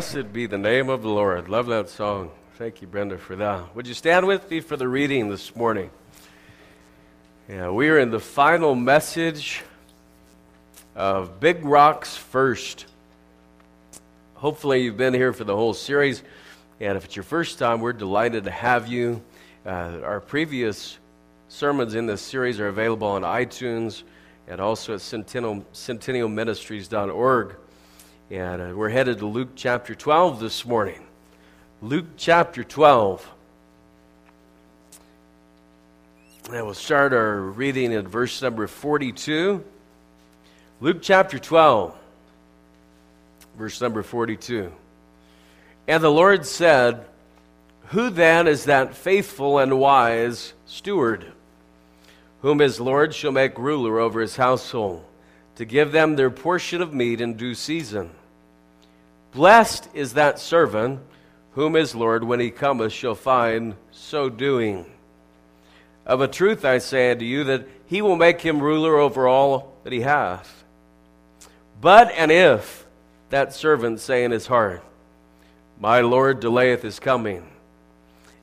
Blessed be the name of the Lord. Love that song. Thank you, Brenda, for that. Would you stand with me for the reading this morning? Yeah, we are in the final message of Big Rocks First. Hopefully you've been here for the whole series, and if it's your first time, we're delighted to have you. Our previous sermons in this series are available on iTunes and also at centennialministries.org. And we're headed to Luke chapter 12 this morning. Luke chapter 12. And we'll start our reading at verse number 42. Luke chapter 12, verse number 42. And the Lord said, "Who then is that faithful and wise steward, whom his Lord shall make ruler over his household, to give them their portion of meat in due season? Blessed is that servant whom his Lord, when he cometh, shall find so doing. Of a truth I say unto you, that he will make him ruler over all that he hath. But and if that servant say in his heart, My Lord delayeth his coming,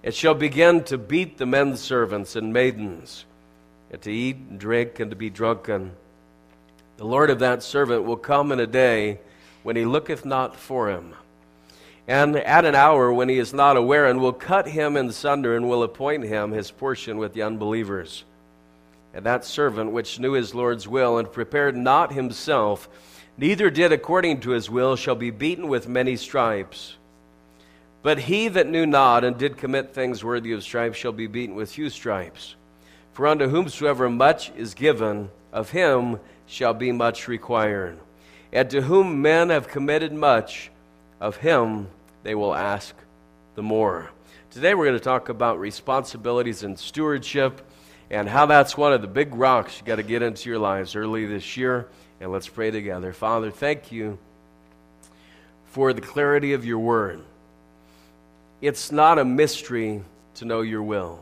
and shall begin to beat the men servants and maidens, and to eat and drink and to be drunken, the Lord of that servant will come in a day when he looketh not for him, and at an hour when he is not aware, and will cut him in sunder, and will appoint him his portion with the unbelievers. And that servant which knew his Lord's will, and prepared not himself, neither did according to his will, shall be beaten with many stripes. But he that knew not, and did commit things worthy of stripes, shall be beaten with few stripes. For unto whomsoever much is given, of him shall be much required. And to whom men have committed much, of him they will ask the more." Today we're going to talk about responsibilities and stewardship, and how that's one of the big rocks you got to get into your lives early this year. And let's pray together. Father, thank you for the clarity of your word. It's not a mystery to know your will.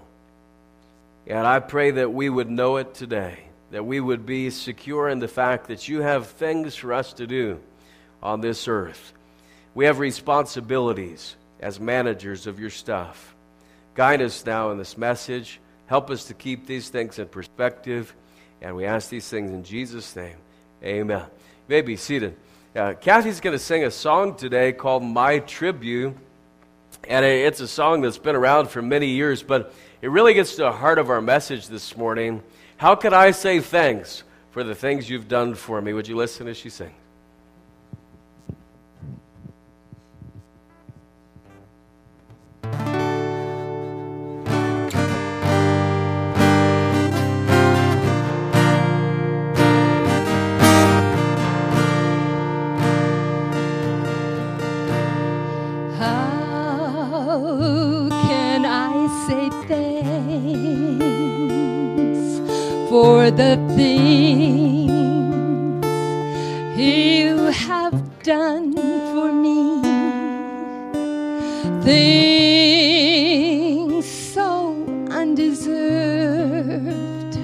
And I pray that we would know it today, that we would be secure in the fact that you have things for us to do on this earth. We have responsibilities as managers of your stuff. Guide us now in this message. Help us to keep these things in perspective. And we ask these things in Jesus' name. Amen. You may be seated. Kathy's going to sing a song today called My Tribute. And it's a song that's been around for many years, but it really gets to the heart of our message this morning. How can I say thanks for the things you've done for me? Would you listen as she sings? For the things you have done for me, things so undeserved,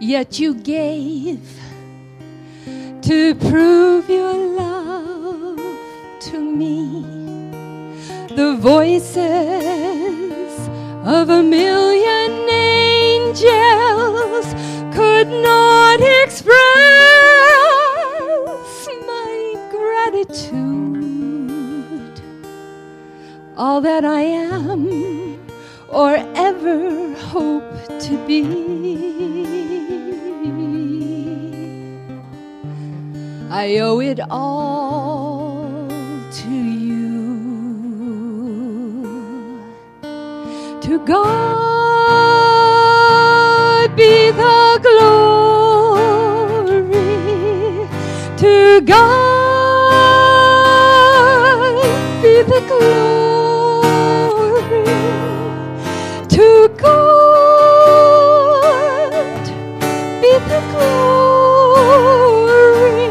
yet you gave to prove your love to me. The voices of a million angels could not express my gratitude. All that I am or ever hope to be, I owe it all to you. To God be the glory, to God be the glory, to God be the glory,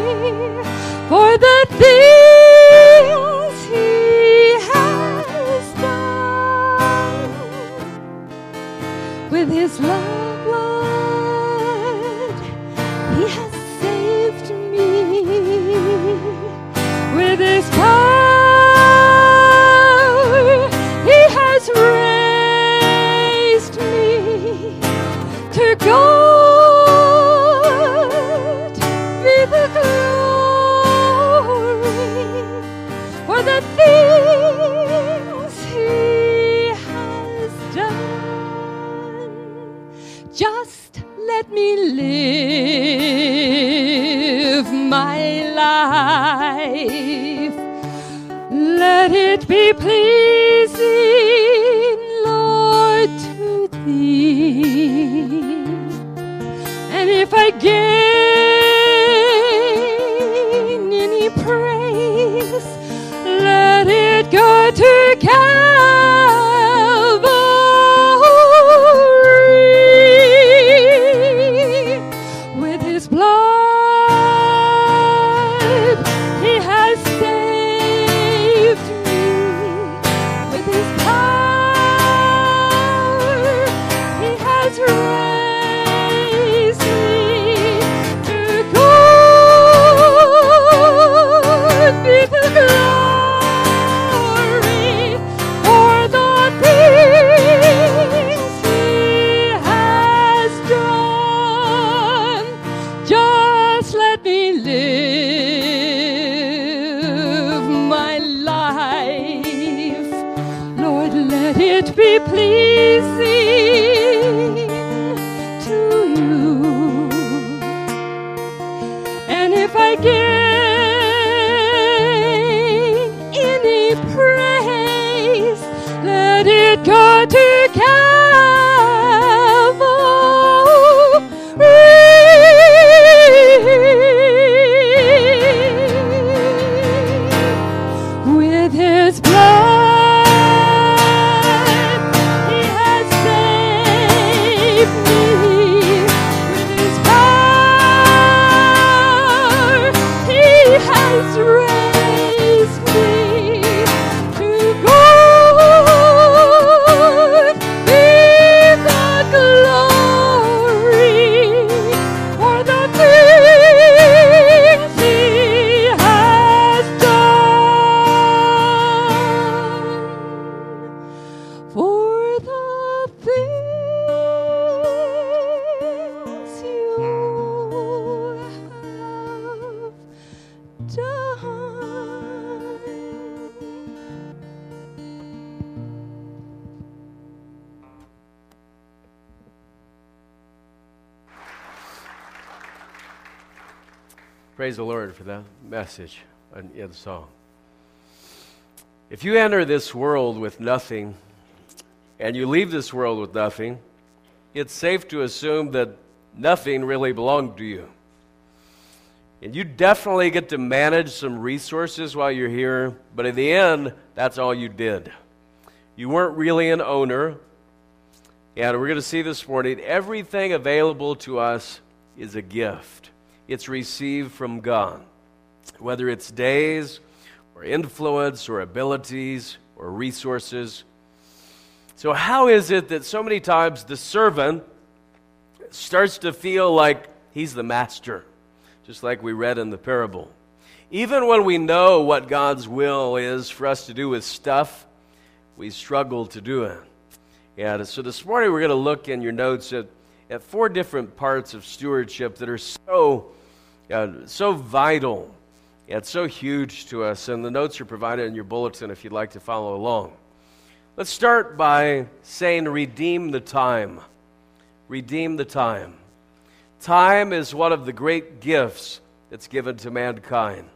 for the things He has done with His love. With this power it be pleasing, Lord, to thee. And if I gain any praise, let it go to Calvary. With his blood he has saved me. With his power he has raised me. To God be the glory for the things he has done. Just let me live my life, Lord, let it be pleasing to you. And if I gain any praise, let it go to Calvary. With his blood he has saved me. With his power he has raised me. To God be the glory for the things he has done. For the things you have done. Praise the Lord for that message and the song. If you enter this world with nothing and you leave this world with nothing, it's safe to assume that nothing really belonged to you. And you definitely get to manage some resources while you're here, but in the end, that's all you did. You weren't really an owner. And we're going to see this morning, everything available to us is a gift. It's received from God. Whether it's days or influence or abilities or resources. So how is it that so many times the servant starts to feel like he's the master, just like we read in the parable? Even when we know what God's will is for us to do with stuff, we struggle to do it. And so this morning we're going to look in your notes at four different parts of stewardship that are so vital and so huge to us. And the notes are provided in your bulletin if you'd like to follow along. Let's start by saying, redeem the time. Redeem the time. Time is one of the great gifts that's given to mankind.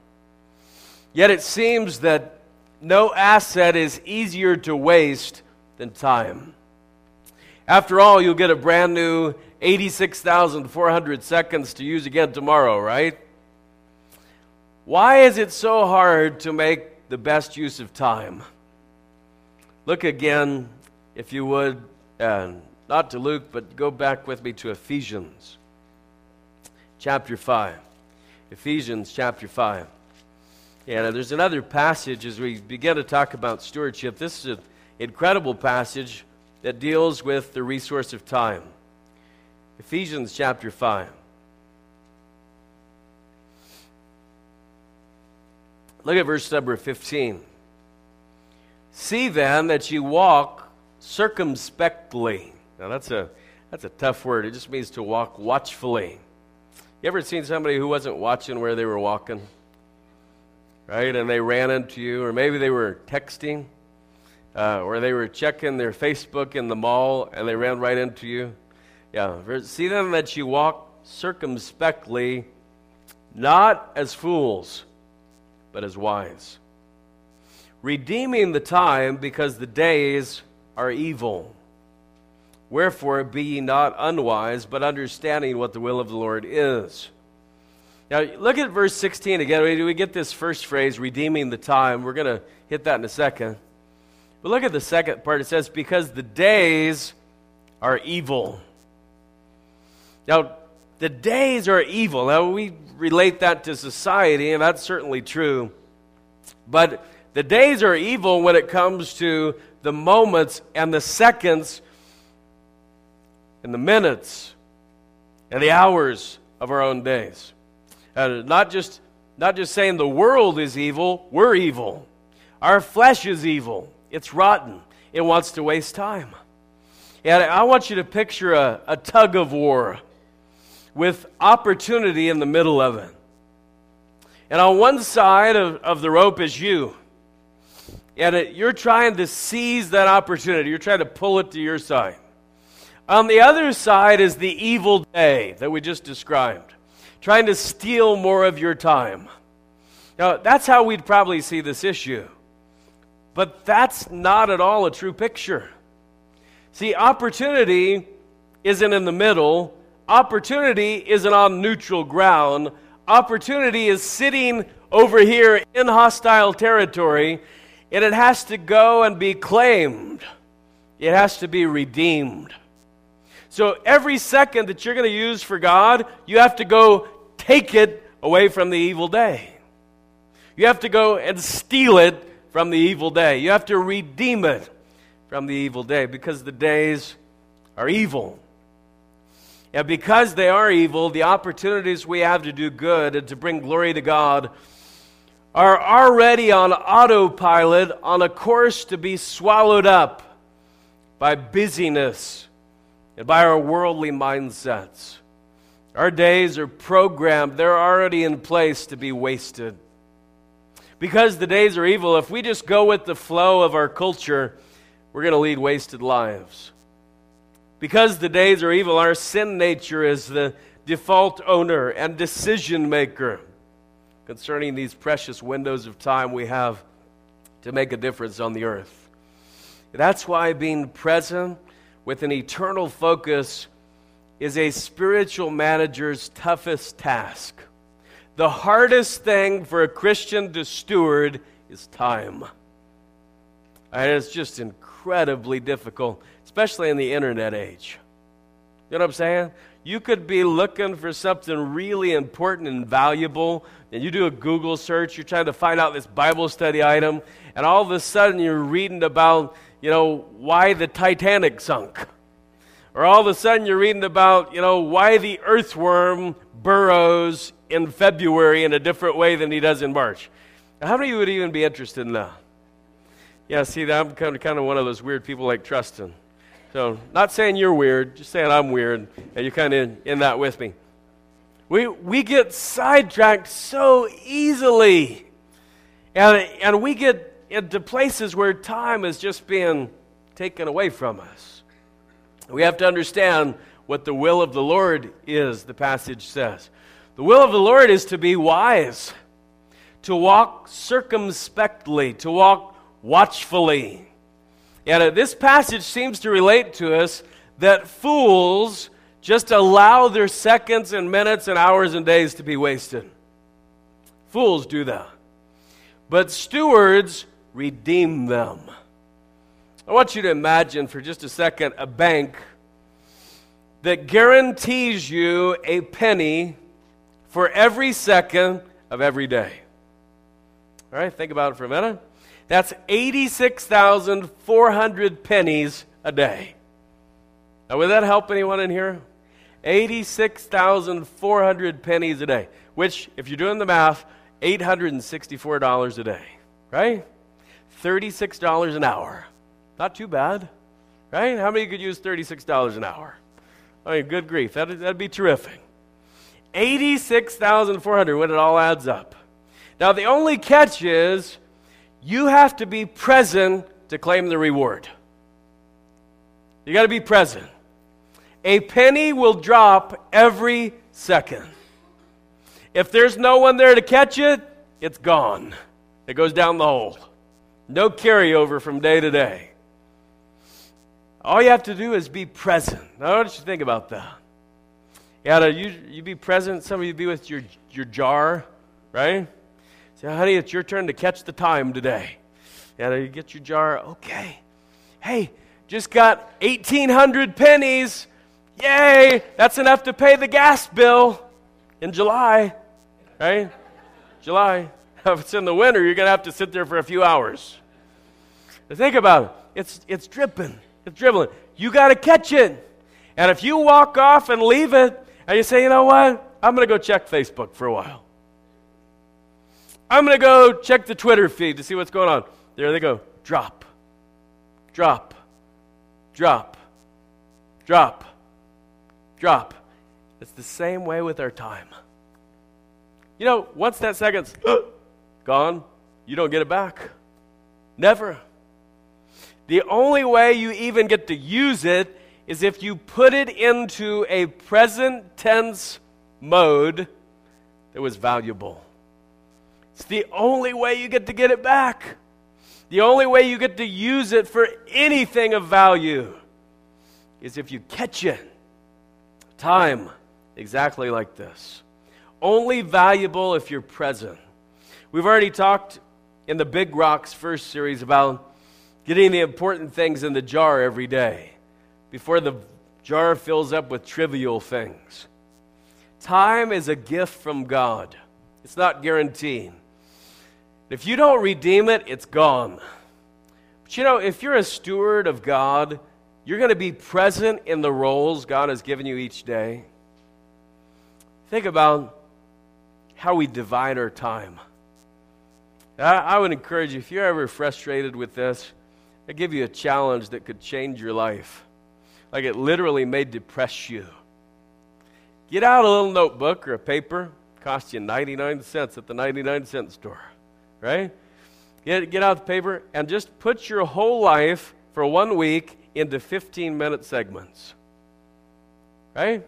Yet it seems that no asset is easier to waste than time. After all, you'll get a brand new 86,400 seconds to use again tomorrow, right? Why is it so hard to make the best use of time? Look again, if you would, not to Luke, but go back with me to Ephesians chapter 5. Ephesians chapter 5. And there's another passage as we begin to talk about stewardship. This is an incredible passage that deals with the resource of time. Ephesians chapter 5. Look at verse number 15. See then that you walk circumspectly. Now that's a tough word. It just means to walk watchfully. You ever seen somebody who wasn't watching where they were walking? Right? And they ran into you, or maybe they were texting, or they were checking their Facebook in the mall and they ran right into you. Yeah. See then that you walk circumspectly, not as fools, but as wise. redeeming the time, because the days are evil. Wherefore, be ye not unwise, but understanding what the will of the Lord is. Now, look at verse 16 again. We get this first phrase, redeeming the time. We're going to hit that in a second. But look at the second part. It says, because the days are evil. Now, the days are evil. Now, we relate that to society, and that's certainly true. But the days are evil when it comes to the moments and the seconds and the minutes and the hours of our own days. Not just saying the world is evil, we're evil. Our flesh is evil. It's rotten. It wants to waste time. And I want you to picture a tug of war with opportunity in the middle of it. And on one side of the rope is you. And you're trying to seize that opportunity. You're trying to pull it to your side. On the other side is the evil day that we just described, trying to steal more of your time. Now, that's how we'd probably see this issue. But that's not at all a true picture. See, opportunity isn't in the middle. Opportunity isn't on neutral ground. Opportunity is sitting over here in hostile territory, and it has to go and be claimed. It has to be redeemed. So every second that you're going to use for God, you have to go take it away from the evil day. You have to go and steal it from the evil day. You have to redeem it from the evil day, because the days are evil. And because they are evil, the opportunities we have to do good and to bring glory to God are already on autopilot, on a course to be swallowed up by busyness and by our worldly mindsets. Our days are programmed. They're already in place to be wasted. Because the days are evil, if we just go with the flow of our culture, we're going to lead wasted lives. Because the days are evil, our sin nature is the default owner and decision maker concerning these precious windows of time we have to make a difference on the earth. That's why being present with an eternal focus is a spiritual manager's toughest task. The hardest thing for a Christian to steward is time. And it's just incredibly difficult, especially in the internet age. You know what I'm saying? You could be looking for something really important and valuable, and you do a Google search, you're trying to find out this Bible study item, and all of a sudden you're reading about, you know, why the Titanic sunk. Or all of a sudden you're reading about, you know, why the earthworm burrows in February in a different way than he does in March. Now, how many of you would even be interested in that? Yeah, see, I'm kind of one of those weird people like Tristan. So, not saying you're weird, just saying I'm weird, and you're kind of in that with me. We get sidetracked so easily, and we get into places where time is just being taken away from us. We have to understand what the will of the Lord is, the passage says. The will of the Lord is to be wise, to walk circumspectly, to walk watchfully. And this passage seems to relate to us that fools just allow their seconds and minutes and hours and days to be wasted. Fools do that. But stewards redeem them. I want you to imagine for just a second a bank that guarantees you a penny for every second of every day. All right, think about it for a minute. That's 86,400 pennies a day. Now, would that help anyone in here? 86,400 pennies a day, which, if you're doing the math, $864 a day, right? $36 an hour. Not too bad, right? How many could use $36 an hour? I mean, good grief. That'd be terrific. 86,400 when it all adds up. Now, the only catch is, you have to be present to claim the reward. You got to be present. A penny will drop every second. If there's no one there to catch it, it's gone. It goes down the hole. No carryover from day to day. All you have to do is be present. Now, why don't you think about that? You be present. Some of you be with your jar, right? Say, honey, it's your turn to catch the time today. You get your jar. Okay. Hey, just got 1,800 pennies. Yay! That's enough to pay the gas bill in July, right? July. If it's in the winter, you're going to have to sit there for a few hours. But think about it. It's dripping. It's dribbling. You got to catch it. And if you walk off and leave it, and you say, you know what? I'm going to go check Facebook for a while. I'm going to go check the Twitter feed to see what's going on. There they go. Drop. Drop. Drop. Drop. Drop. It's the same way with our time. You know, once that second's gone, you don't get it back. Never. The only way you even get to use it is if you put it into a present tense mode that was valuable. It's the only way you get to get it back. The only way you get to use it for anything of value is if you catch it. Time, exactly like this. Only valuable if you're present. We've already talked in the Big Rocks first series about getting the important things in the jar every day before the jar fills up with trivial things. Time is a gift from God. It's not guaranteed. If you don't redeem it, it's gone. But you know, if you're a steward of God, you're going to be present in the roles God has given you each day. Think about how we divide our time. I would encourage you, if you're ever frustrated with this, I give you a challenge that could change your life. Like it literally may depress you. Get out a little notebook or a paper. Cost you 99 cents at the 99-cent store, right? Get out the paper and just put your whole life for 1 week into 15-minute segments, right?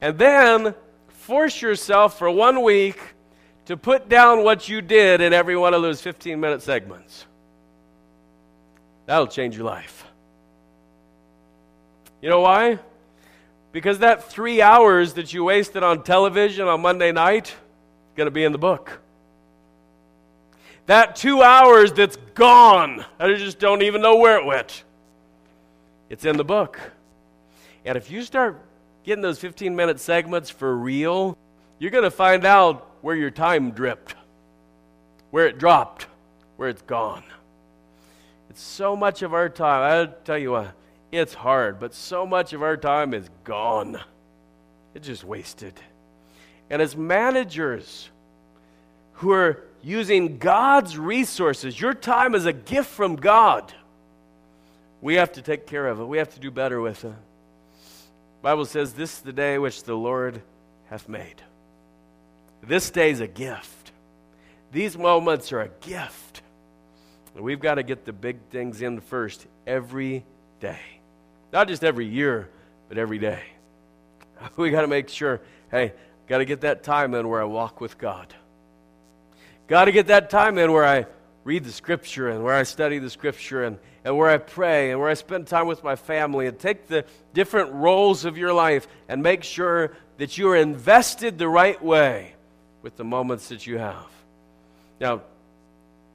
And then force yourself for 1 week to put down what you did in every one of those 15-minute segments. That'll change your life. You know why? Because that 3 hours that you wasted on television on Monday night is going to be in the book. That 2 hours that's gone, I just don't even know where it went. It's in the book. And if you start getting those 15-minute segments for real, you're going to find out where your time dripped, where it dropped, where it's gone. It's so much of our time. I'll tell you what, it's hard, but so much of our time is gone. It's just wasted. And as managers who are using God's resources, your time is a gift from God. We have to take care of it. We have to do better with it. The Bible says, this is the day which the Lord hath made. This day is a gift. These moments are a gift. And we've got to get the big things in first every day. Not just every year, but every day. We got to make sure, hey, got to get that time in where I walk with God. Got to get that time in where I read the Scripture and where I study the Scripture and where I pray and where I spend time with my family, and take the different roles of your life and make sure that you are invested the right way with the moments that you have. Now, you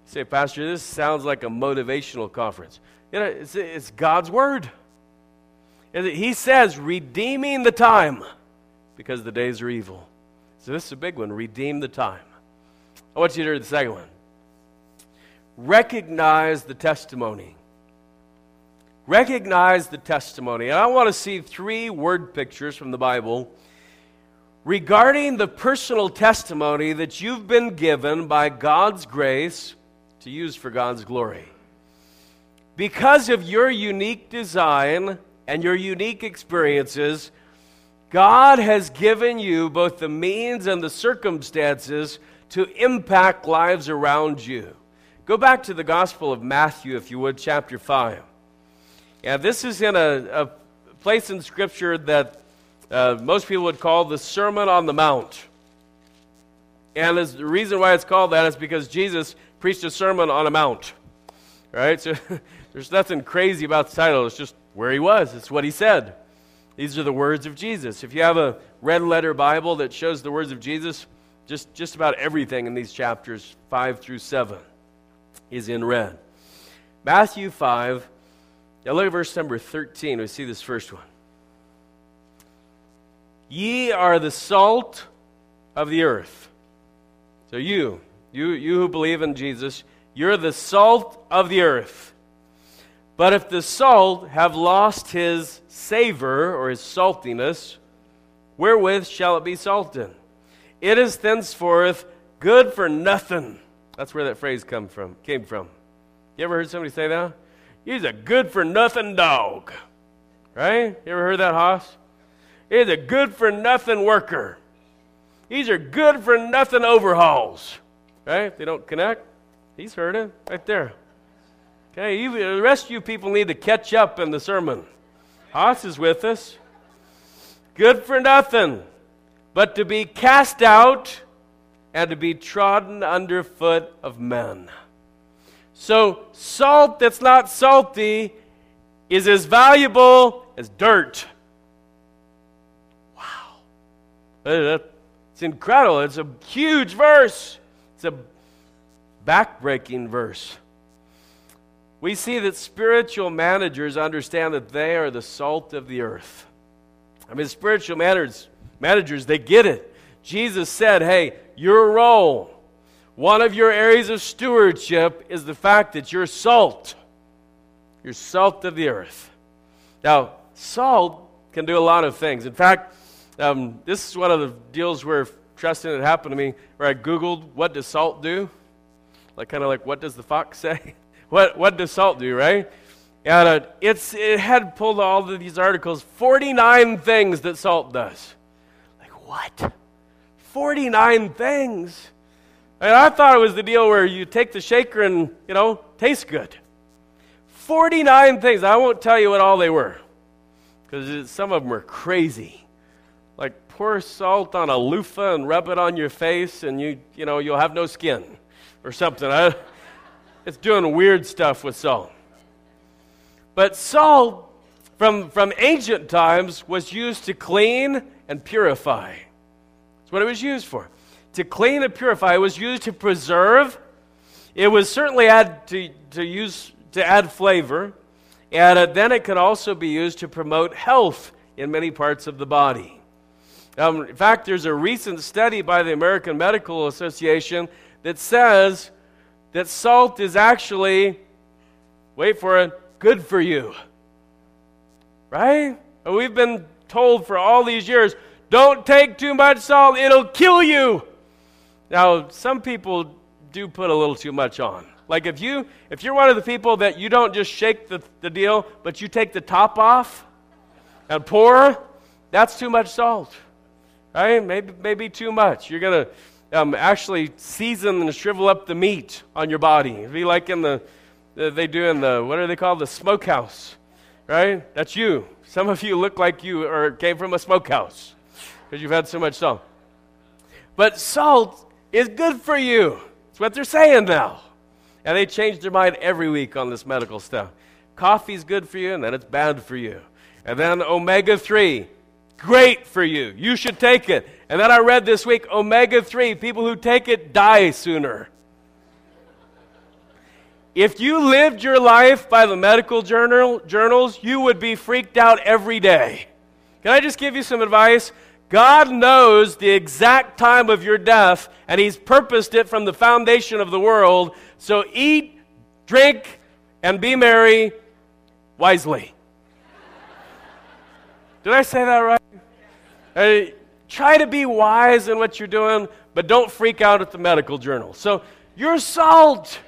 say, Pastor, this sounds like a motivational conference. You know, it's God's Word. He says, redeeming the time because the days are evil. So this is a big one, redeem the time. I want you to hear the second one. Recognize the testimony. Recognize the testimony. And I want to see three word pictures from the Bible regarding the personal testimony that you've been given by God's grace to use for God's glory. Because of your unique design and your unique experiences, God has given you both the means and the circumstances to impact lives around you. Go back to the Gospel of Matthew, if you would, chapter 5. Yeah, this is in a place in Scripture that most people would call the Sermon on the Mount. And the reason why it's called that is because Jesus preached a sermon on a mount. right? So there's nothing crazy about the title. It's just where he was. It's what he said. These are the words of Jesus. If you have a red letter Bible that shows the words of Jesus, just about everything in these chapters 5 through 7 is in red. Matthew 5, now look at verse number 13. We see this first one. Ye are the salt of the earth. So you who believe in Jesus, you're the salt of the earth. But if the salt have lost his savor or his saltiness, wherewith shall it be salted? It is thenceforth good for nothing. That's where that phrase came from. You ever heard somebody say that? He's a good-for-nothing dog. Right? You ever heard that, Hoss? He's a good-for-nothing worker. These are good-for-nothing overhauls. Right? If they don't connect, he's heard it right there. Okay, the rest of you people need to catch up in the sermon. Hoss is with us. Good-for-nothing, but to be cast out and to be trodden underfoot of men. So salt that's not salty is as valuable as dirt. Wow. It's incredible. It's a huge verse. It's a back-breaking verse. We see that spiritual managers understand that they are the salt of the earth. I mean, spiritual managers, they get it. Jesus said, hey, your role, one of your areas of stewardship is the fact that you're salt. You're salt of the earth. Now, salt can do a lot of things. In fact, this is one of the deals where, trusting it happened to me, where I Googled, what does salt do? Kind of like, what does the fox say? What does salt do, right? And it had pulled all of these articles, 49 things that salt does. Like, what? 49 things? And I thought it was the deal where you take the shaker and, tastes good. 49 things. I won't tell you what all they were, because some of them were crazy. Like pour salt on a loofah and rub it on your face and you'll have no skin or something. It's doing weird stuff with salt. But salt from ancient times was used to clean and purify. That's what it was used for. To clean and purify. It was used to preserve. It was certainly add flavor. And then it could also be used to promote health in many parts of the body. In fact, there's a recent study by the American Medical Association that says that salt is actually, wait for it, good for you. Right? We've been told for all these years, don't take too much salt, it'll kill you. Now, some people do put a little too much on. Like if you're one of the people that you don't just shake the deal, but you take the top off and pour, that's too much salt, right? Maybe too much. You're going to actually season and shrivel up the meat on your body. It'd be like what are they called? The smokehouse, right? That's you. Some of you look like you or came from a smokehouse because you've had so much salt. But salt is good for you. That's what they're saying now. And they change their mind every week on this medical stuff. Coffee's good for you, and then it's bad for you. And then omega-3, great for you. You should take it. And then I read this week, omega-3, people who take it die sooner. If you lived your life by the medical journals, you would be freaked out every day. Can I just give you some advice? God knows the exact time of your death, and he's purposed it from the foundation of the world. So eat, drink, and be merry wisely. Did I say that right? Try to be wise in what you're doing, but don't freak out at the medical journal. So you're salt.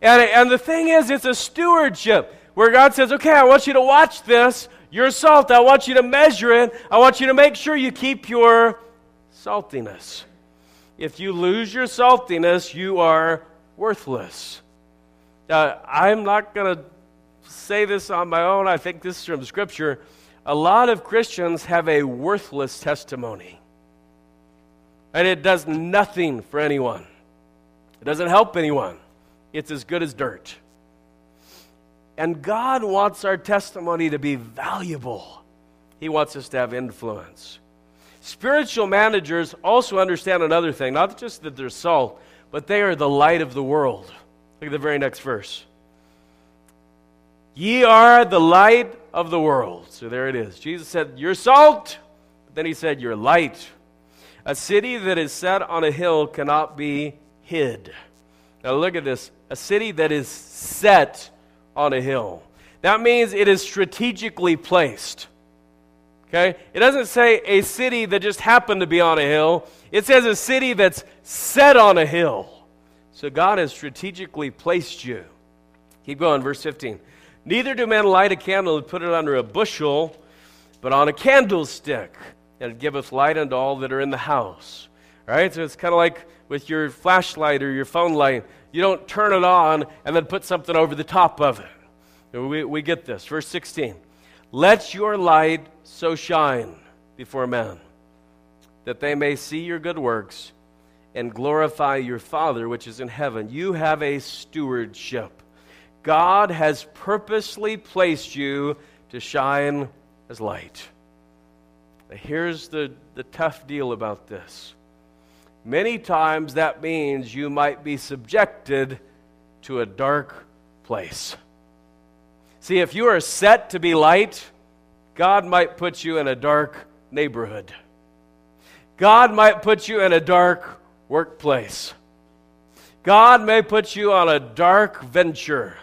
And the thing is, it's a stewardship where God says, okay, I want you to watch this. Your salt, I want you to measure it. I want you to make sure you keep your saltiness. If you lose your saltiness, you are worthless. Now, I'm not going to say this on my own. I think this is from Scripture. A lot of Christians have a worthless testimony. And it does nothing for anyone. It doesn't help anyone. It's as good as dirt. And God wants our testimony to be valuable. He wants us to have influence. Spiritual managers also understand another thing, not just that they're salt, but they are the light of the world. Look at the very next verse. Ye are the light of the world. So there it is. Jesus said, you're salt. But then he said, you're light. A city that is set on a hill cannot be hid. Now look at this. A city that is set on a hill. That means it is strategically placed. Okay? It doesn't say a city that just happened to be on a hill. It says a city that's set on a hill. So God has strategically placed you. Keep going, verse 15. Neither do men light a candle and put it under a bushel, but on a candlestick, and it giveth light unto all that are in the house. All right? So it's kind of like with your flashlight or your phone light. You don't turn it on and then put something over the top of it. We get this. Verse 16. Let your light so shine before men, that they may see your good works and glorify your Father which is in heaven. You have a stewardship. God has purposely placed you to shine as light. Now here's the tough deal about this. Many times that means you might be subjected to a dark place. See, if you are set to be light, God might put you in a dark neighborhood. God might put you in a dark workplace. God may put you on a dark venture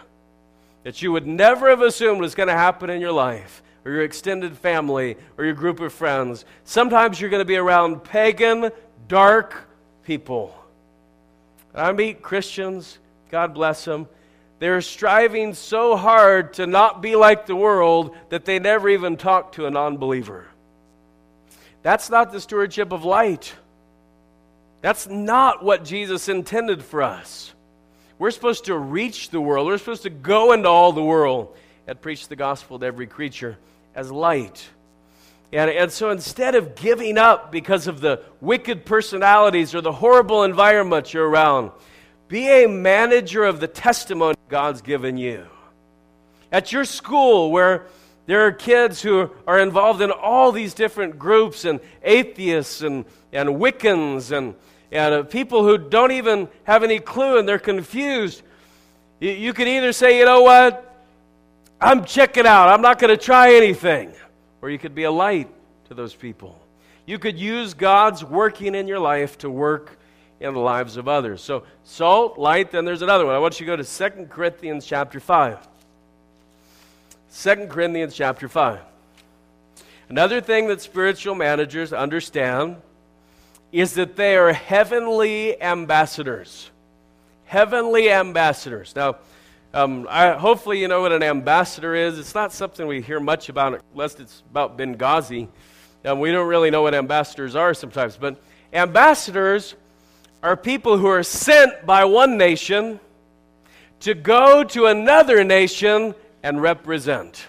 that you would never have assumed was going to happen in your life, or your extended family, or your group of friends. Sometimes you're going to be around pagan, dark people. And I meet Christians, God bless them, they're striving so hard to not be like the world that they never even talk to a non-believer. That's not the stewardship of light. That's not what Jesus intended for us. We're supposed to reach the world. We're supposed to go into all the world and preach the gospel to every creature as light. And so instead of giving up because of the wicked personalities or the horrible environment you're around, be a manager of the testimony God's given you. At your school where there are kids who are involved in all these different groups and atheists and Wiccans and people who don't even have any clue and they're confused, you could either say, you know what, I'm checking out, I'm not going to try anything. Or you could be a light to those people. You could use God's working in your life to work in the lives of others. So salt, light, then there's another one. I want you to go to 2 Corinthians chapter 5. 2 Corinthians chapter 5. Another thing that spiritual managers understand is that they are heavenly ambassadors. Heavenly ambassadors. Now, hopefully you know what an ambassador is. It's not something we hear much about unless it's about Benghazi. We don't really know what ambassadors are sometimes. But ambassadors are people who are sent by one nation to go to another nation and represent.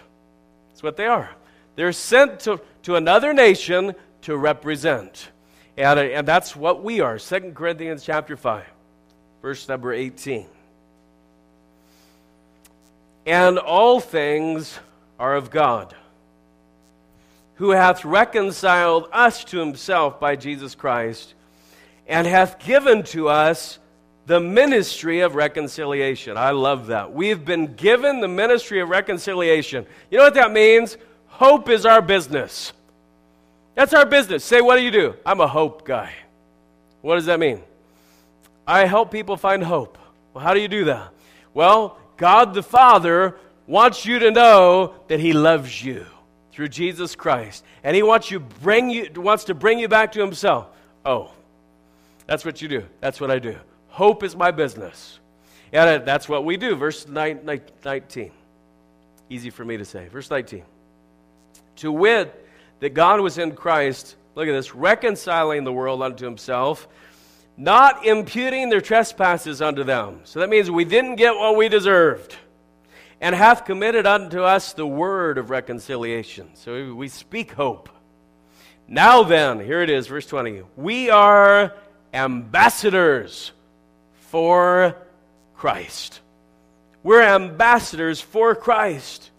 That's what they are. They're sent to another nation to represent. And that's what we are. 2 Corinthians chapter 5, verse number 18. And all things are of God, who hath reconciled us to himself by Jesus Christ, and hath given to us the ministry of reconciliation. I love that. We've been given the ministry of reconciliation. You know what that means? Hope is our business. That's our business. Say, what do you do? I'm a hope guy. What does that mean? I help people find hope. Well, how do you do that? Well, God the Father wants you to know that he loves you through Jesus Christ. And he wants to bring you back to himself. Oh, that's what you do. That's what I do. Hope is my business. And that's what we do. Verse 19. Easy for me to say. Verse 19. To wit, that God was in Christ, look at this, reconciling the world unto himself, not imputing their trespasses unto them. So that means we didn't get what we deserved. And hath committed unto us the word of reconciliation. So we speak hope. Now then, here it is, verse 20. We are ambassadors for Christ. We're ambassadors for Christ,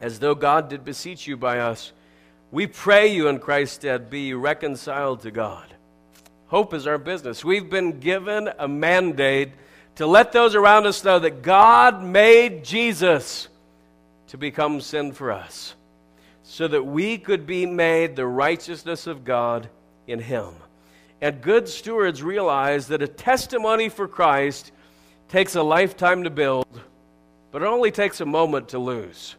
as though God did beseech you by us. We pray you in Christ's stead, be reconciled to God. Hope is our business. We've been given a mandate to let those around us know that God made Jesus to become sin for us, so that we could be made the righteousness of God in Him. And good stewards realize that a testimony for Christ takes a lifetime to build, but it only takes a moment to lose.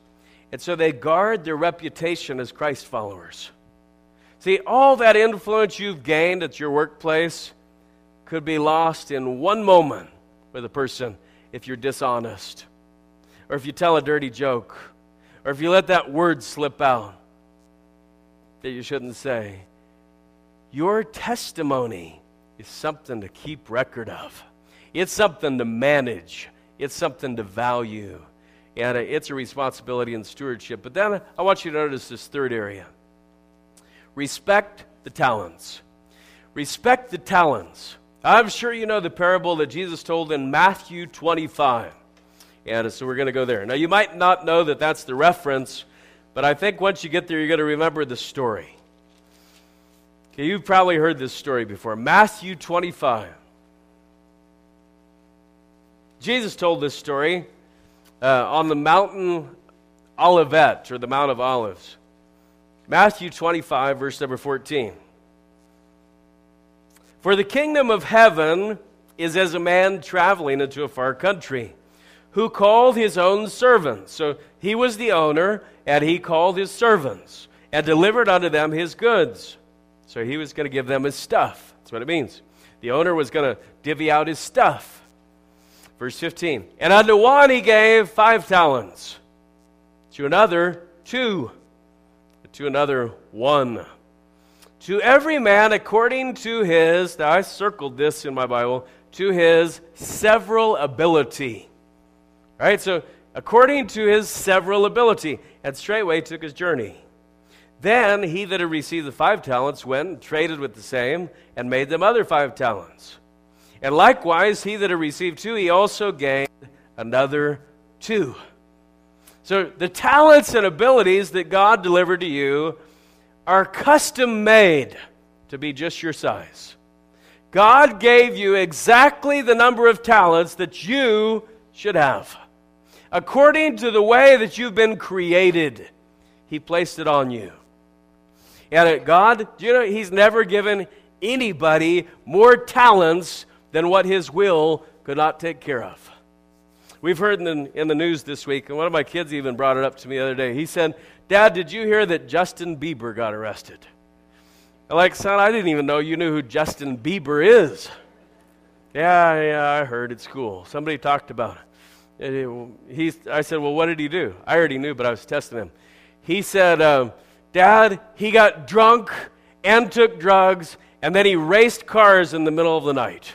And so they guard their reputation as Christ followers. See, all that influence you've gained at your workplace could be lost in one moment with a person if you're dishonest, or if you tell a dirty joke, or if you let that word slip out that you shouldn't say. Your testimony is something to keep record of. It's something to manage. It's something to value. And it's a responsibility and stewardship. But then I want you to notice this third area. Respect the talents. Respect the talents. I'm sure you know the parable that Jesus told in Matthew 25. And so we're going to go there. Now, you might not know that that's the reference, but I think once you get there, you're going to remember the story. Okay, you've probably heard this story before. Matthew 25. Jesus told this story on the mountain Olivet, or the Mount of Olives. Matthew 25, verse number 14. For the kingdom of heaven is as a man traveling into a far country, who called his own servants. So he was the owner, and he called his servants, and delivered unto them his goods. So he was going to give them his stuff. That's what it means. The owner was going to divvy out his stuff. Verse 15, and unto one he gave 5 talents, to another 2, to another 1. To every man according to his, now I circled this in my Bible, to his several ability. All right, so according to his several ability, and straightway took his journey. Then he that had received the 5 talents went and traded with the same, and made them other 5 talents. And likewise, he that had received 2, he also gained another 2. So the talents and abilities that God delivered to you are custom made to be just your size. God gave you exactly the number of talents that you should have. According to the way that you've been created, He placed it on you. And God, do you know, He's never given anybody more talents than what His will could not take care of. We've heard in the news this week, and one of my kids even brought it up to me the other day. He said, Dad, did you hear that Justin Bieber got arrested? I'm like, son, I didn't even know you knew who Justin Bieber is. Yeah, I heard at school. Somebody talked about it. I said, well, what did he do? I already knew, but I was testing him. He said, Dad, he got drunk and took drugs, and then he raced cars in the middle of the night.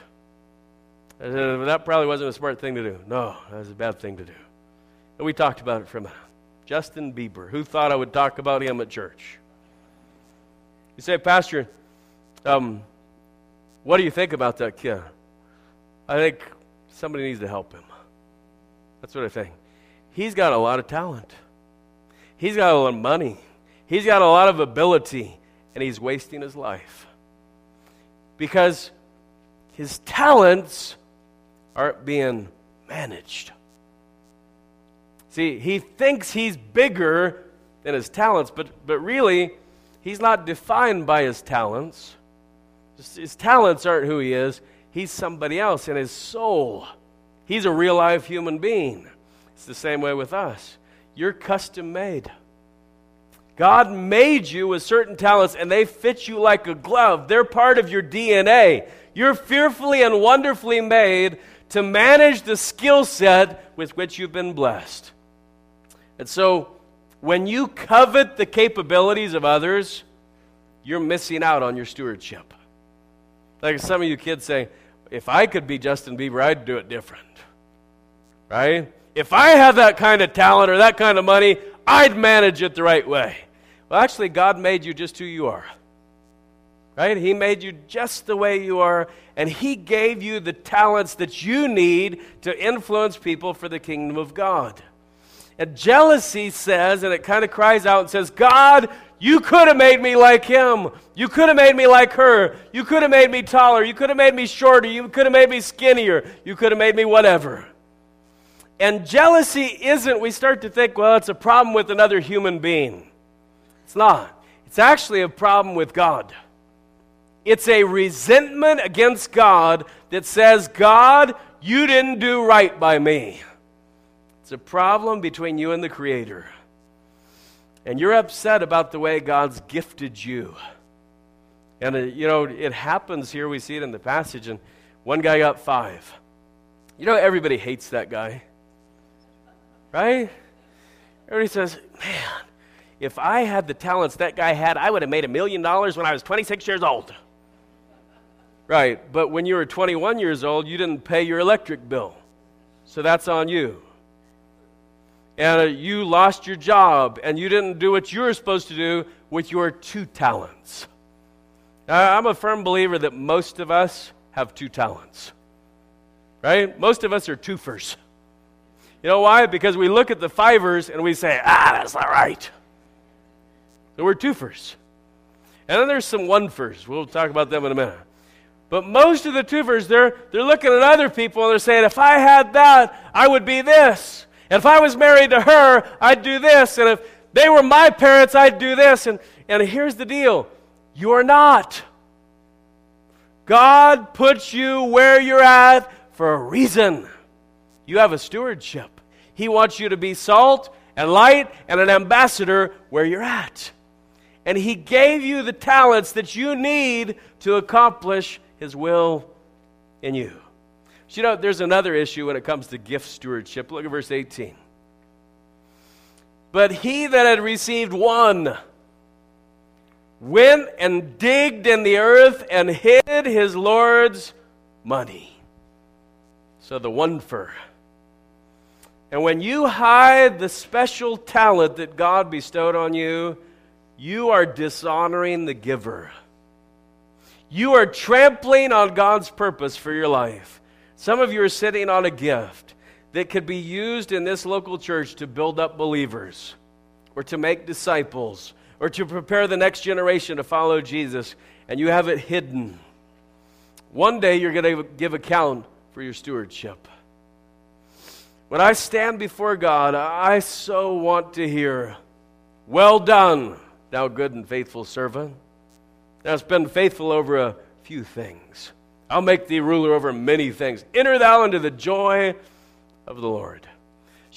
I said, well, that probably wasn't a smart thing to do. No, that was a bad thing to do. And we talked about it for a minute. Justin Bieber. Who thought I would talk about him at church? You say, Pastor, what do you think about that kid? I think somebody needs to help him. That's what I think. He's got a lot of talent. He's got a lot of money. He's got a lot of ability, and he's wasting his life. Because his talents aren't being managed. See, he thinks he's bigger than his talents, but really, he's not defined by his talents. His talents aren't who he is. He's somebody else in his soul. He's a real live human being. It's the same way with us. You're custom made. God made you with certain talents, and they fit you like a glove. They're part of your DNA. You're fearfully and wonderfully made to manage the skill set with which you've been blessed. And so, when you covet the capabilities of others, you're missing out on your stewardship. Like some of you kids say, if I could be Justin Bieber, I'd do it different. Right? If I had that kind of talent or that kind of money, I'd manage it the right way. Well, actually, God made you just who you are. Right? He made you just the way you are, and He gave you the talents that you need to influence people for the kingdom of God. And jealousy says, and it kind of cries out and says, God, you could have made me like him. You could have made me like her. You could have made me taller. You could have made me shorter. You could have made me skinnier. You could have made me whatever. And jealousy isn't, we start to think, well, it's a problem with another human being. It's not. It's actually a problem with God. It's a resentment against God that says, God, you didn't do right by me. It's a problem between you and the Creator. And you're upset about the way God's gifted you. And, it happens here. We see it in the passage. And one guy got 5. Everybody hates that guy. Right? Everybody says, man, if I had the talents that guy had, I would have made $1 million when I was 26 years old. Right, but when you were 21 years old, you didn't pay your electric bill. So that's on you. And you lost your job, and you didn't do what you were supposed to do with your 2 talents. Now, I'm a firm believer that most of us have 2 talents. Right? Most of us are 2-fers. You know why? Because we look at the 5-ers, and we say, that's not right. So we're 2-fers. And then there's some 1-fers. We'll talk about them in a minute. But most of the 2-fers, they're looking at other people and they're saying, if I had that, I would be this. And if I was married to her, I'd do this. And if they were my parents, I'd do this. And here's the deal. You're not. God puts you where you're at for a reason. You have a stewardship. He wants you to be salt and light and an ambassador where you're at. And He gave you the talents that you need to accomplish His will in you. But there's another issue when it comes to gift stewardship. Look at verse 18. But he that had received 1 went and digged in the earth and hid his Lord's money. So the 1-fer. And when you hide the special talent that God bestowed on you, you are dishonoring the giver. You are trampling on God's purpose for your life. Some of you are sitting on a gift that could be used in this local church to build up believers or to make disciples or to prepare the next generation to follow Jesus, and you have it hidden. One day you're going to give account for your stewardship. When I stand before God, I so want to hear, well done, thou good and faithful servant. Thou hast been faithful over a few things. I'll make thee ruler over many things. Enter thou into the joy of the Lord.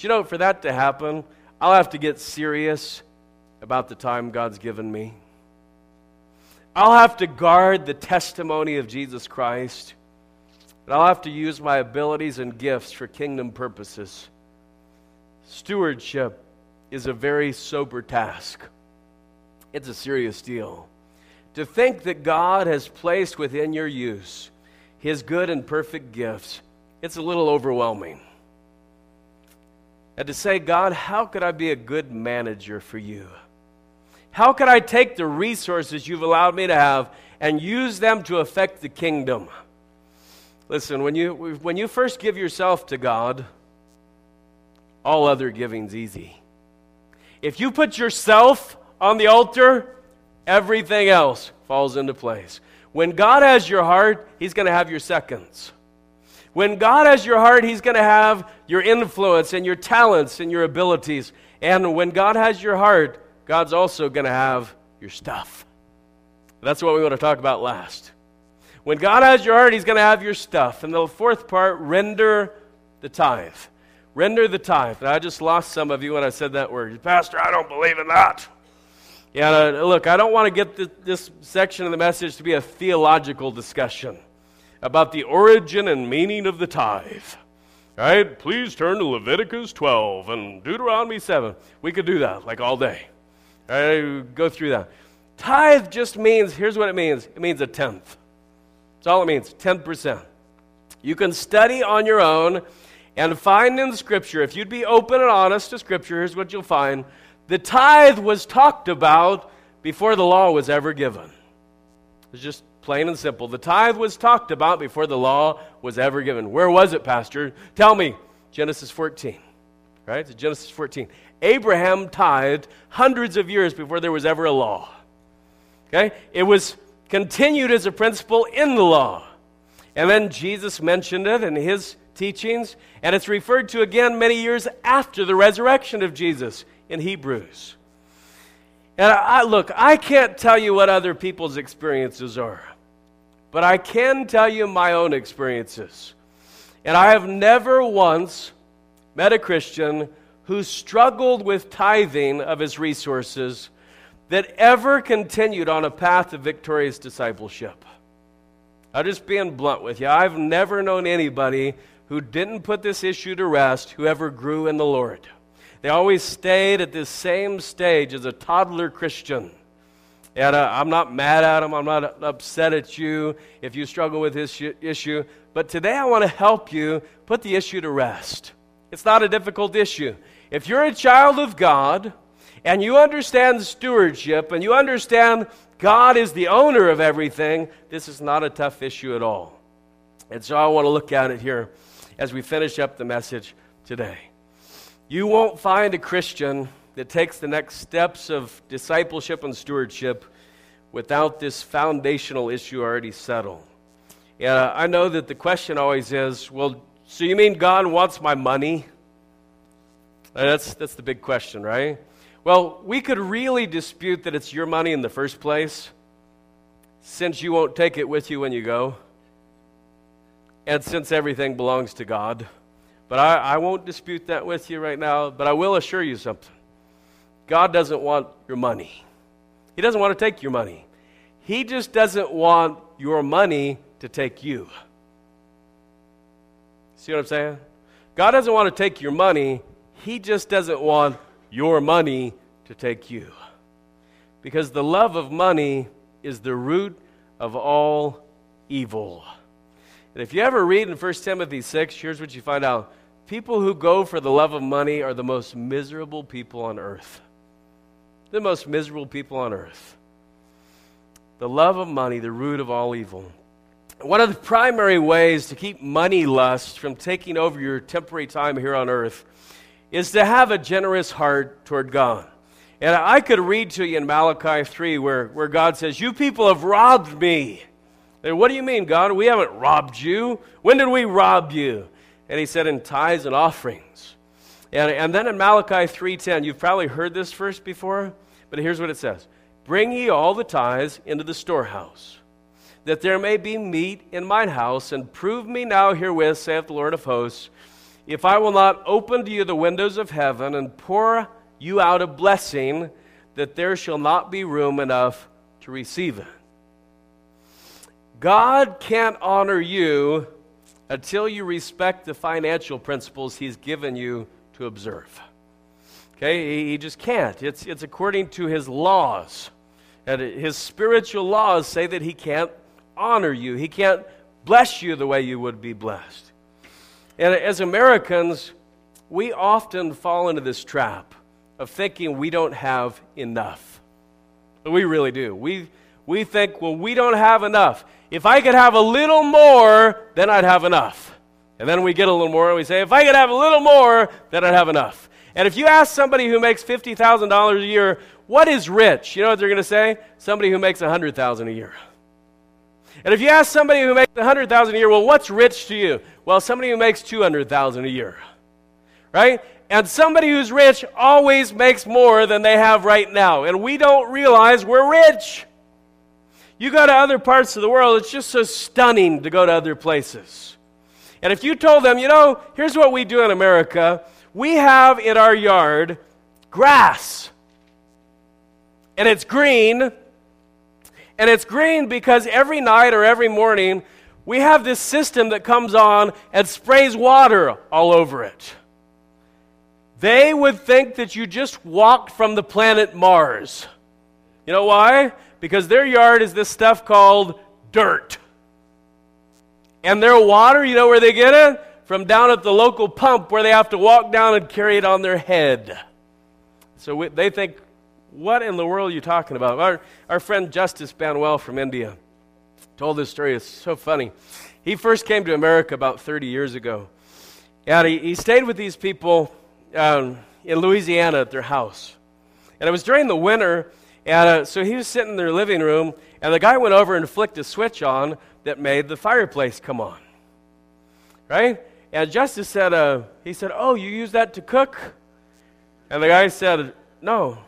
But for that to happen, I'll have to get serious about the time God's given me. I'll have to guard the testimony of Jesus Christ. And I'll have to use my abilities and gifts for kingdom purposes. Stewardship is a very sober task. It's a serious deal. To think that God has placed within your use His good and perfect gifts, it's a little overwhelming. And to say, God, how could I be a good manager for you? How could I take the resources you've allowed me to have and use them to affect the kingdom? Listen, when you first give yourself to God, all other giving's easy. If you put yourself on the altar, everything else falls into place. When God has your heart, He's going to have your seconds. When God has your heart, He's going to have your influence and your talents and your abilities. And when God has your heart, God's also going to have your stuff. That's what we want to talk about last. When God has your heart, He's going to have your stuff. And the fourth part, render the tithe. Render the tithe. Now, I just lost some of you when I said that word. Pastor, I don't believe in that. Yeah, look, I don't want to get this section of the message to be a theological discussion about the origin and meaning of the tithe. All right? Please turn to Leviticus 12 and Deuteronomy 7. We could do that, like, all day. All right? Go through that. Tithe just means, here's what it means. It means a tenth. That's all it means, 10%. You can study on your own and find in Scripture, if you'd be open and honest to Scripture, here's what you'll find. The tithe was talked about before the law was ever given. It's just plain and simple. The tithe was talked about before the law was ever given. Where was it, Pastor? Tell me. Genesis 14. Right? So Genesis 14. Abraham tithed hundreds of years before there was ever a law. Okay? It was continued as a principle in the law. And then Jesus mentioned it in his teachings, and it's referred to again many years after the resurrection of Jesus in Hebrews. And I can't tell you what other people's experiences are, but I can tell you my own experiences. And I have never once met a Christian who struggled with tithing of his resources that ever continued on a path of victorious discipleship. I'm just being blunt with you. I've never known anybody who didn't put this issue to rest, who ever grew in the Lord. They always stayed at this same stage as a toddler Christian. And I'm not mad at them. I'm not upset at you if you struggle with this issue. But today I want to help you put the issue to rest. It's not a difficult issue. If you're a child of God and you understand stewardship and you understand God is the owner of everything, this is not a tough issue at all. And so I want to look at it here as we finish up the message today. You won't find a Christian that takes the next steps of discipleship and stewardship without this foundational issue already settled. And I know that the question always is, well, so you mean God wants my money? That's the big question, right? Well, we could really dispute that it's your money in the first place, since you won't take it with you when you go, and since everything belongs to God. But I won't dispute that with you right now, but I will assure you something. God doesn't want your money. He doesn't want to take your money. He just doesn't want your money to take you. See what I'm saying? God doesn't want to take your money. He just doesn't want your money to take you. Because the love of money is the root of all evil. And if you ever read in 1 Timothy 6, here's what you find out. People who go for the love of money are the most miserable people on earth. The most miserable people on earth. The love of money, the root of all evil. One of the primary ways to keep money lust from taking over your temporary time here on earth is to have a generous heart toward God. And I could read to you in Malachi 3 where God says, "You people have robbed me." And what do you mean, God? We haven't robbed you. When did we rob you? And he said, in tithes and offerings. And then in Malachi 3:10, you've probably heard this verse before, but here's what it says. "Bring ye all the tithes into the storehouse, that there may be meat in mine house, and prove me now herewith, saith the Lord of hosts, if I will not open to you the windows of heaven, and pour you out a blessing, that there shall not be room enough to receive it." God can't honor you until you respect the financial principles he's given you to observe. Okay, he just can't. It's according to his laws. And his spiritual laws say that he can't honor you. He can't bless you the way you would be blessed. And as Americans, we often fall into this trap of thinking we don't have enough. We really do. We think, well, we don't have enough. If I could have a little more, then I'd have enough. And then we get a little more and we say, if I could have a little more, then I'd have enough. And if you ask somebody who makes $50,000 a year, what is rich? You know what they're going to say? Somebody who makes $100,000 a year. And if you ask somebody who makes $100,000 a year, well, what's rich to you? Well, somebody who makes $200,000 a year, right? And somebody who's rich always makes more than they have right now. And we don't realize we're rich. You go to other parts of the world, it's just so stunning to go to other places. And if you told them, you know, here's what we do in America. We have in our yard grass. And it's green. And it's green because every night or every morning, we have this system that comes on and sprays water all over it. They would think that you just walked from the planet Mars. You know why? Because their yard is this stuff called dirt. And their water, you know where they get it? From down at the local pump where they have to walk down and carry it on their head. So they think, what in the world are you talking about? Our friend Justice Banwell from India, told this story. It's so funny. He first came to America about 30 years ago. And he stayed with these people in Louisiana at their house. And it was during the winter, and so he was sitting in their living room, and the guy went over and flicked a switch on that made the fireplace come on, right? And Justice said, he said, "Oh, you use that to cook?" And the guy said, no,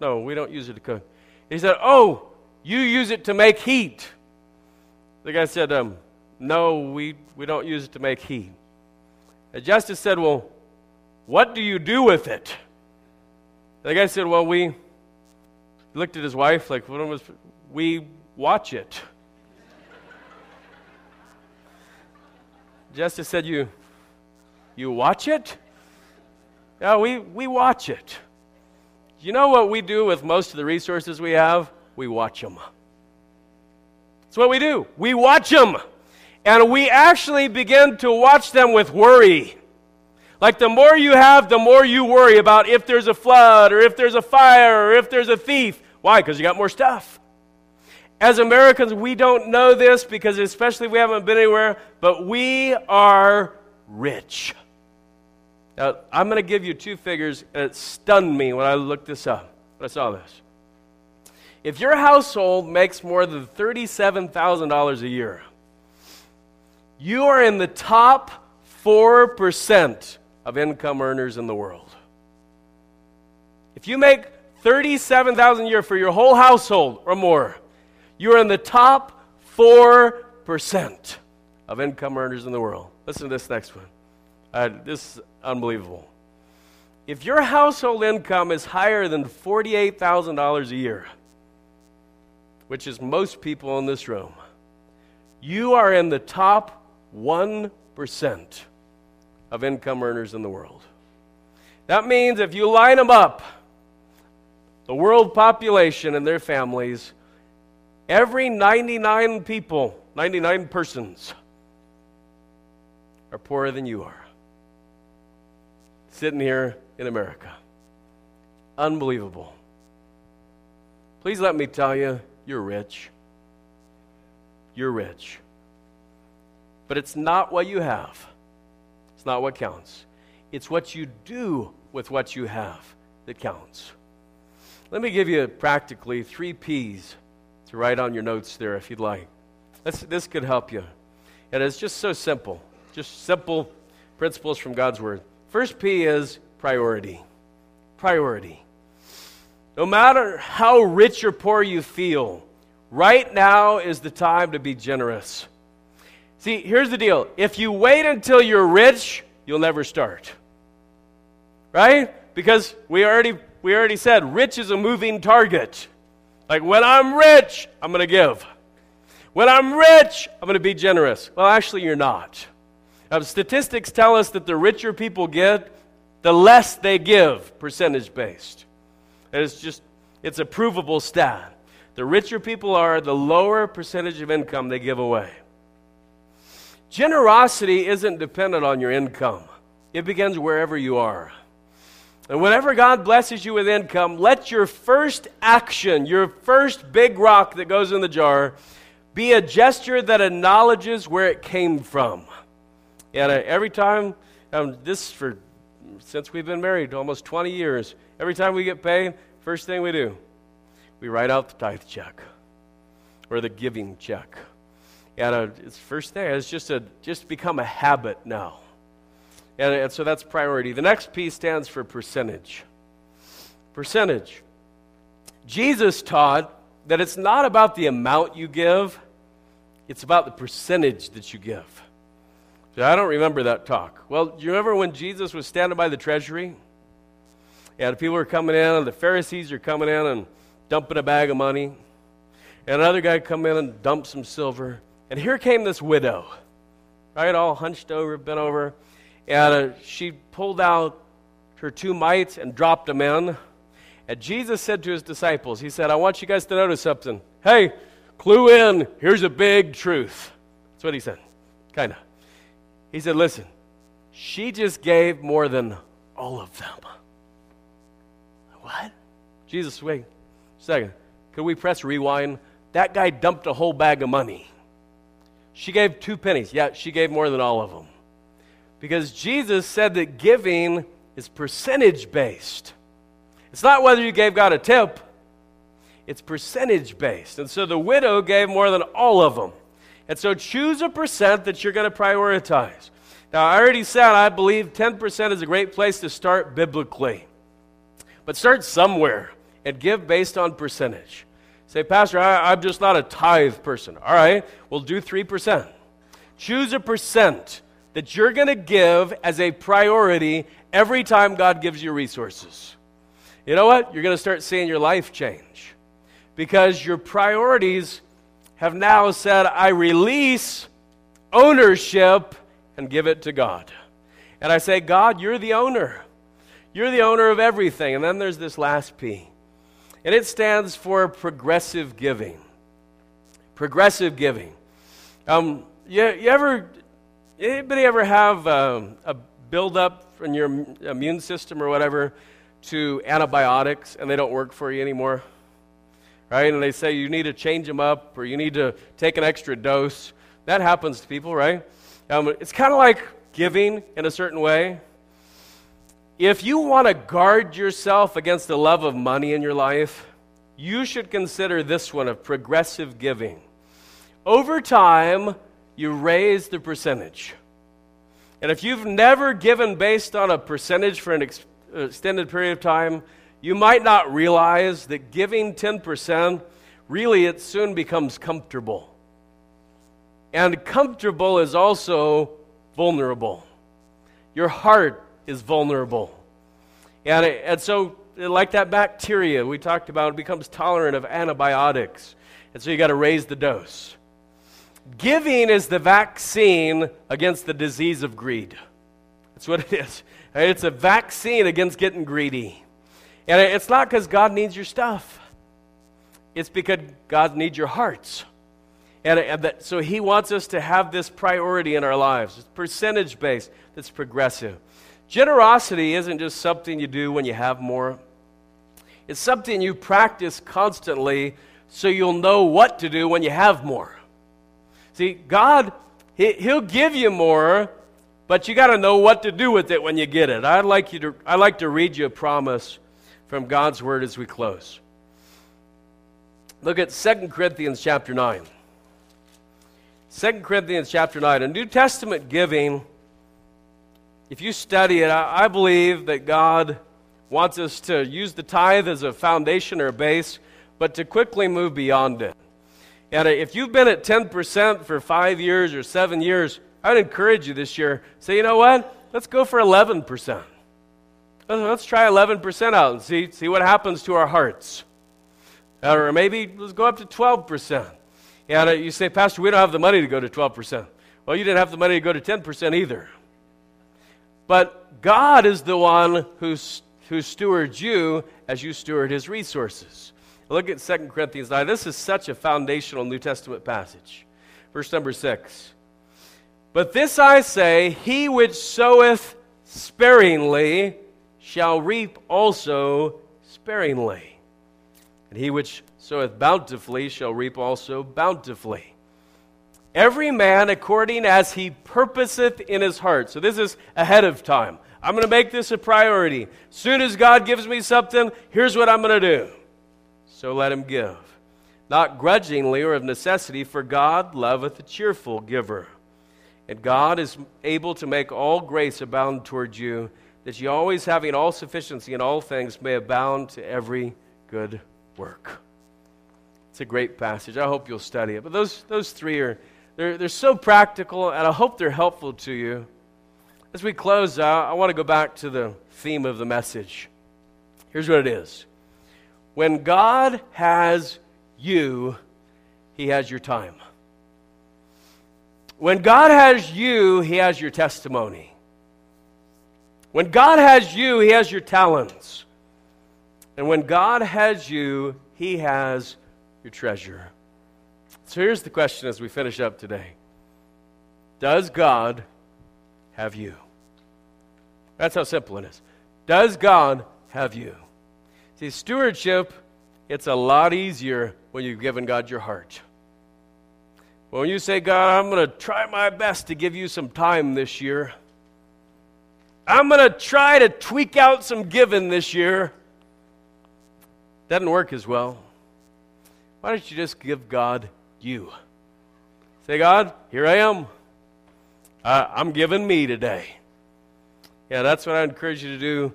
we don't use it to cook. He said, "Oh, you use it to make heat." The guy said, "No, we don't use it to make heat." And Justice said, "Well, what do you do with it?" The guy said, "Well, we looked at his wife like one of us. We watch it." Justice said, "You watch it?" "Yeah, we watch it." You know what we do with most of the resources we have? We watch them. That's what we do. We watch them. And we actually begin to watch them with worry. Like the more you have, the more you worry about if there's a flood or if there's a fire or if there's a thief. Why? Because you got more stuff. As Americans, we don't know this because especially we haven't been anywhere, but we are rich. Now, I'm going to give you two figures, and it stunned me when I looked this up, when I saw this. If your household makes more than $37,000 a year, you are in the top 4% of income earners in the world. If you make $37,000 a year for your whole household or more, you are in the top 4% of income earners in the world. Listen to this next one. This is unbelievable. If your household income is higher than $48,000 a year, which is most people in this room, you are in the top 1% of income earners in the world. That means if you line them up, the world population and their families, every 99 persons are poorer than you are. Sitting here in America. Unbelievable. Please let me tell you, you're rich. You're rich. But it's not what you have. It's not what counts. It's what you do with what you have that counts. Let me give you practically 3 P's to write on your notes there if you'd like. This could help you. And it's just so simple. Just simple principles from God's Word. First P is priority. Priority. No matter how rich or poor you feel, right now is the time to be generous. See, here's the deal. If you wait until you're rich, you'll never start. Right? Because we already said rich is a moving target. Like when I'm rich, I'm going to give. When I'm rich, I'm going to be generous. Well, actually, you're not. Statistics tell us that the richer people get, the less they give, percentage-based. And it's a provable stat. The richer people are, the lower percentage of income they give away. Generosity isn't dependent on your income. It begins wherever you are. And whenever God blesses you with income, let your first action, your first big rock that goes in the jar, be a gesture that acknowledges where it came from. And every time, since we've been married almost 20 years, every time we get paid, first thing we do, we write out the tithe check or the giving check. And it's first thing. It's just become a habit now. And so that's priority. The next P stands for percentage. Percentage. Jesus taught that it's not about the amount you give, it's about the percentage that you give. I don't remember that talk. Well, do you remember when Jesus was standing by the treasury? And people were coming in, and the Pharisees are coming in and dumping a bag of money. And another guy come in and dumped some silver. And here came this widow, right, all hunched over, bent over. And she pulled out her 2 mites and dropped them in. And Jesus said to his disciples, he said, "I want you guys to notice something. Hey, clue in, here's a big truth." That's what he said, kind of. He said, "Listen, she just gave more than all of them." What? Jesus, wait a second. Could we press rewind? That guy dumped a whole bag of money. She gave 2 pennies. Yeah, she gave more than all of them. Because Jesus said that giving is percentage-based. It's not whether you gave God a tip. It's percentage-based. And so the widow gave more than all of them. And so choose a percent that you're going to prioritize. Now, I already said I believe 10% is a great place to start biblically. But start somewhere and give based on percentage. Say, Pastor, I'm just not a tithe person. All right, we'll do 3%. Choose a percent that you're going to give as a priority every time God gives you resources. You know what? You're going to start seeing your life change because your priorities have now said, I release ownership and give it to God. And I say, God, you're the owner. You're the owner of everything. And then there's this last P, and it stands for progressive giving. Progressive giving. Anybody ever have a buildup in your immune system or whatever to antibiotics and they don't work for you anymore? Right? And they say you need to change them up or you need to take an extra dose. That happens to people, right? It's kind of like giving in a certain way. If you want to guard yourself against the love of money in your life, you should consider this one of progressive giving. Over time, you raise the percentage. And if you've never given based on a percentage for an extended period of time, you might not realize that giving 10%, really it soon becomes comfortable. And comfortable is also vulnerable. Your heart is vulnerable. And so like that bacteria we talked about, it becomes tolerant of antibiotics. And so you got to raise the dose. Giving is the vaccine against the disease of greed. That's what it is. It's a vaccine against getting greedy. And it's not because God needs your stuff. It's because God needs your hearts. So he wants us to have this priority in our lives. It's percentage-based. It's progressive. Generosity isn't just something you do when you have more. It's something you practice constantly so you'll know what to do when you have more. See, God, He'll give you more, but you got to know what to do with it when you get it. I'd like to read you a promise from God's Word as we close. Look at 2 Corinthians chapter 9. 2 Corinthians chapter 9. In New Testament giving, if you study it, I believe that God wants us to use the tithe as a foundation or a base, but to quickly move beyond it. And if you've been at 10% for 5 years or 7 years, I would encourage you this year, say, you know what, let's go for 11%. Let's try 11% out and see what happens to our hearts. Or maybe let's go up to 12%. And you say, Pastor, we don't have the money to go to 12%. Well, you didn't have the money to go to 10% either. But God is the one who stewards you as you steward his resources. Look at 2 Corinthians 9. This is such a foundational New Testament passage. Verse number 6. But this I say, he which soweth sparingly shall reap also sparingly. And he which soweth bountifully shall reap also bountifully. Every man according as he purposeth in his heart. So this is ahead of time. I'm going to make this a priority. Soon as God gives me something, here's what I'm going to do. So let him give, not grudgingly or of necessity, for God loveth a cheerful giver. And God is able to make all grace abound toward you, that ye always having all sufficiency in all things may abound to every good work. It's a great passage. I hope you'll study it. But those three they're so practical, and I hope they're helpful to you. As we close, I want to go back to the theme of the message. Here's what it is. When God has you, he has your time. When God has you, he has your testimony. When God has you, he has your talents. And when God has you, he has your treasure. So here's the question as we finish up today. Does God have you? That's how simple it is. Does God have you? See, stewardship, it's a lot easier when you've given God your heart. When you say, God, I'm going to try my best to give you some time this year. I'm going to try to tweak out some giving this year. Doesn't work as well. Why don't you just give God you? Say, God, here I am. I'm giving me today. Yeah, that's what I encourage you to do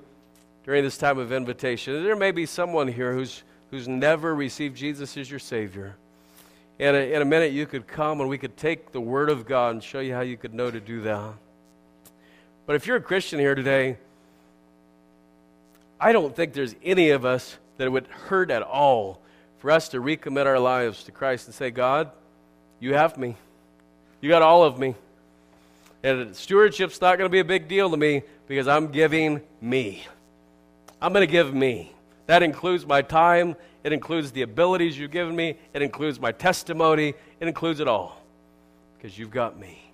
during this time of invitation. There may be someone here who's never received Jesus as your Savior. And in a minute, you could come and we could take the Word of God and show you how you could know to do that. But if you're a Christian here today, I don't think there's any of us that it would hurt at all for us to recommit our lives to Christ and say, God, you have me. You got all of me. And stewardship's not going to be a big deal to me because I'm giving me. I'm going to give me. That includes my time. It includes the abilities you've given me. It includes my testimony. It includes it all because you've got me.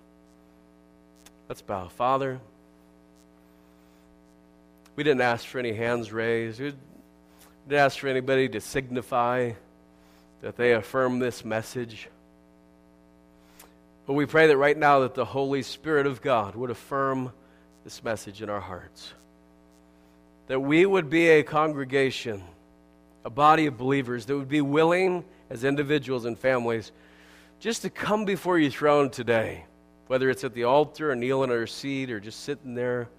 Let's bow. Father, we didn't ask for any hands raised. We didn't ask for anybody to signify that they affirm this message. But we pray that right now that the Holy Spirit of God would affirm this message in our hearts. That we would be a congregation, a body of believers that would be willing as individuals and families just to come before your throne today, whether it's at the altar or kneeling at our seat or just sitting there,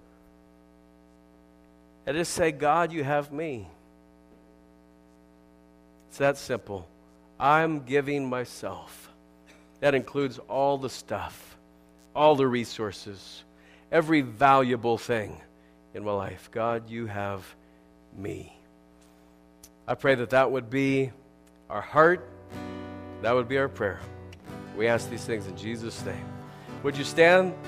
and just say, God, you have me. It's that simple. I'm giving myself. That includes all the stuff, all the resources, every valuable thing in my life. God, you have me. I pray that that would be our heart. That would be our prayer. We ask these things in Jesus' name. Would you stand?